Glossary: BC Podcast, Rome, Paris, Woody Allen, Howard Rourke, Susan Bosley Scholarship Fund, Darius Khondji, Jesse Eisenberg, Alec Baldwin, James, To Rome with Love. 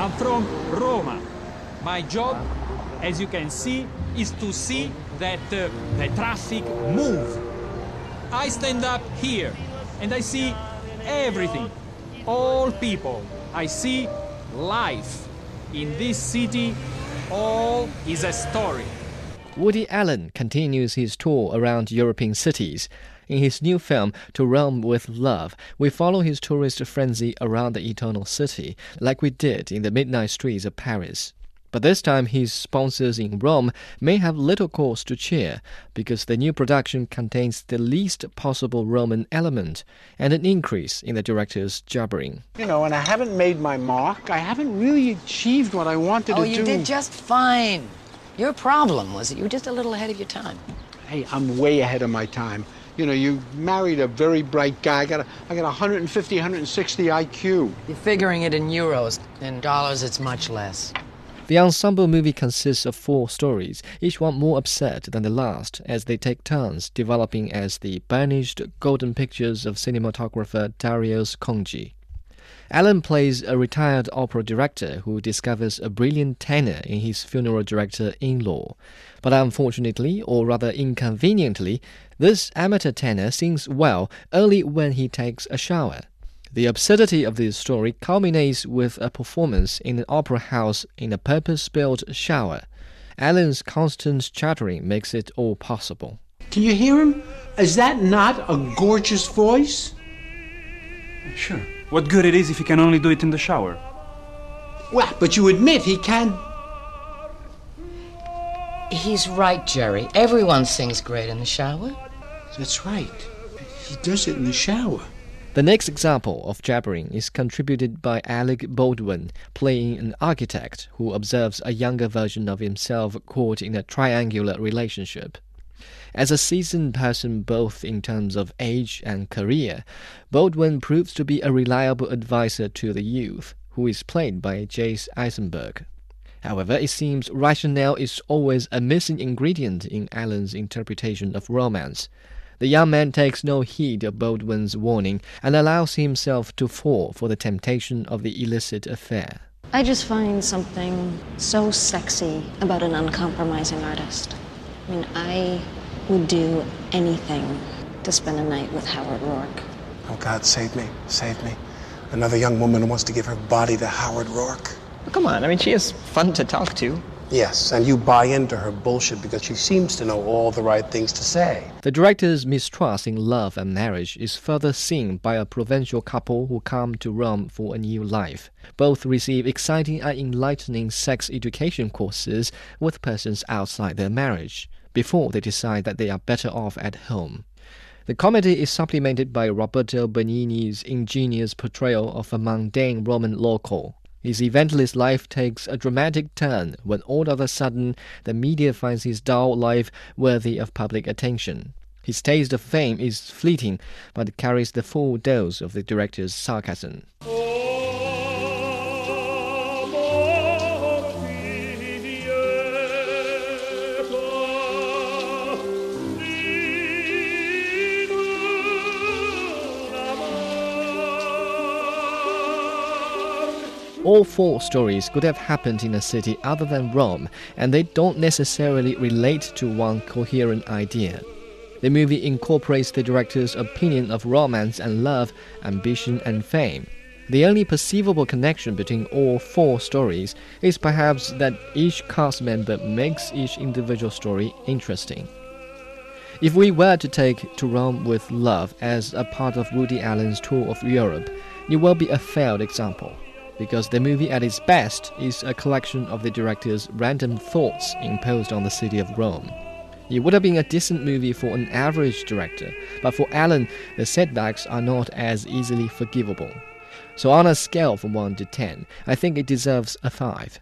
I'm from Rome. My job, as you can see, is to see that the traffic move. I stand up here and I see everything, all people. I see life. In this city, all is a story. Woody Allen continues his tour around European cities. In his new film, To Rome with Love, we follow his tourist frenzy around the Eternal City, like we did in the midnight streets of Paris. But this time, his sponsors in Rome may have little cause to cheer, because the new production contains the least possible Roman element and an increase in the director's jabbering. You know, and I haven't made my mark. I haven't really achieved what I wanted to do. Oh, you did just fine. Your problem was that you were just a little ahead of your time. Hey, I'm way ahead of my time. You know, you married a very bright guy. I got 150, 160 IQ. You're figuring it in euros. In dollars, it's much less. The ensemble movie consists of four stories, each one more absurd than the last, as they take turns developing as the banished golden pictures of cinematographer Darius Khondji. Allen plays a retired opera director who discovers a brilliant tenor in his funeral director-in-law. But unfortunately, or rather inconveniently, this amateur tenor sings well only when he takes a shower. The absurdity of this story culminates with a performance in an opera house in a purpose-built shower. Allen's constant chattering makes it all possible. Can you hear him? Is that not a gorgeous voice? Sure. What good it is if he can only do it in the shower? Well, but you admit he can. He's right, Jerry. Everyone sings great in the shower. That's right. He does it in the shower. The next example of jabbering is contributed by Alec Baldwin, playing an architect who observes a younger version of himself caught in a triangular relationship. As a seasoned person both in terms of age and career, Baldwin proves to be a reliable advisor to the youth, who is played by Jesse Eisenberg. However, it seems rationale is always a missing ingredient in Allen's interpretation of romance. The young man takes no heed of Baldwin's warning and allows himself to fall for the temptation of the illicit affair. I just find something so sexy about an uncompromising artist. I mean, I would do anything to spend a night with Howard Rourke. Oh, God, save me, save me. Another young woman who wants to give her body to Howard Rourke. Well, come on, I mean, she is fun to talk to. Yes, and you buy into her bullshit because she seems to know all the right things to say. The director's mistrust in love and marriage is further seen by a provincial couple who come to Rome for a new life. Both receive exciting and enlightening sex education courses with persons outside their marriage, before they decide that they are better off at home. The comedy is supplemented by Roberto Benigni's ingenious portrayal of a mundane Roman local. His eventless life takes a dramatic turn when all of a sudden the media finds his dull life worthy of public attention. His taste of fame is fleeting, but carries the full dose of the director's sarcasm. All four stories could have happened in a city other than Rome, and they don't necessarily relate to one coherent idea. The movie incorporates the director's opinion of romance and love, ambition and fame. The only perceivable connection between all four stories is perhaps that each cast member makes each individual story interesting. If we were to take To Rome with Love as a part of Woody Allen's tour of Europe, it will be a failed example, because the movie at its best is a collection of the director's random thoughts imposed on the city of Rome. It would have been a decent movie for an average director, but for Allen, the setbacks are not as easily forgivable. So on a scale from 1 to 10, I think it deserves a 5.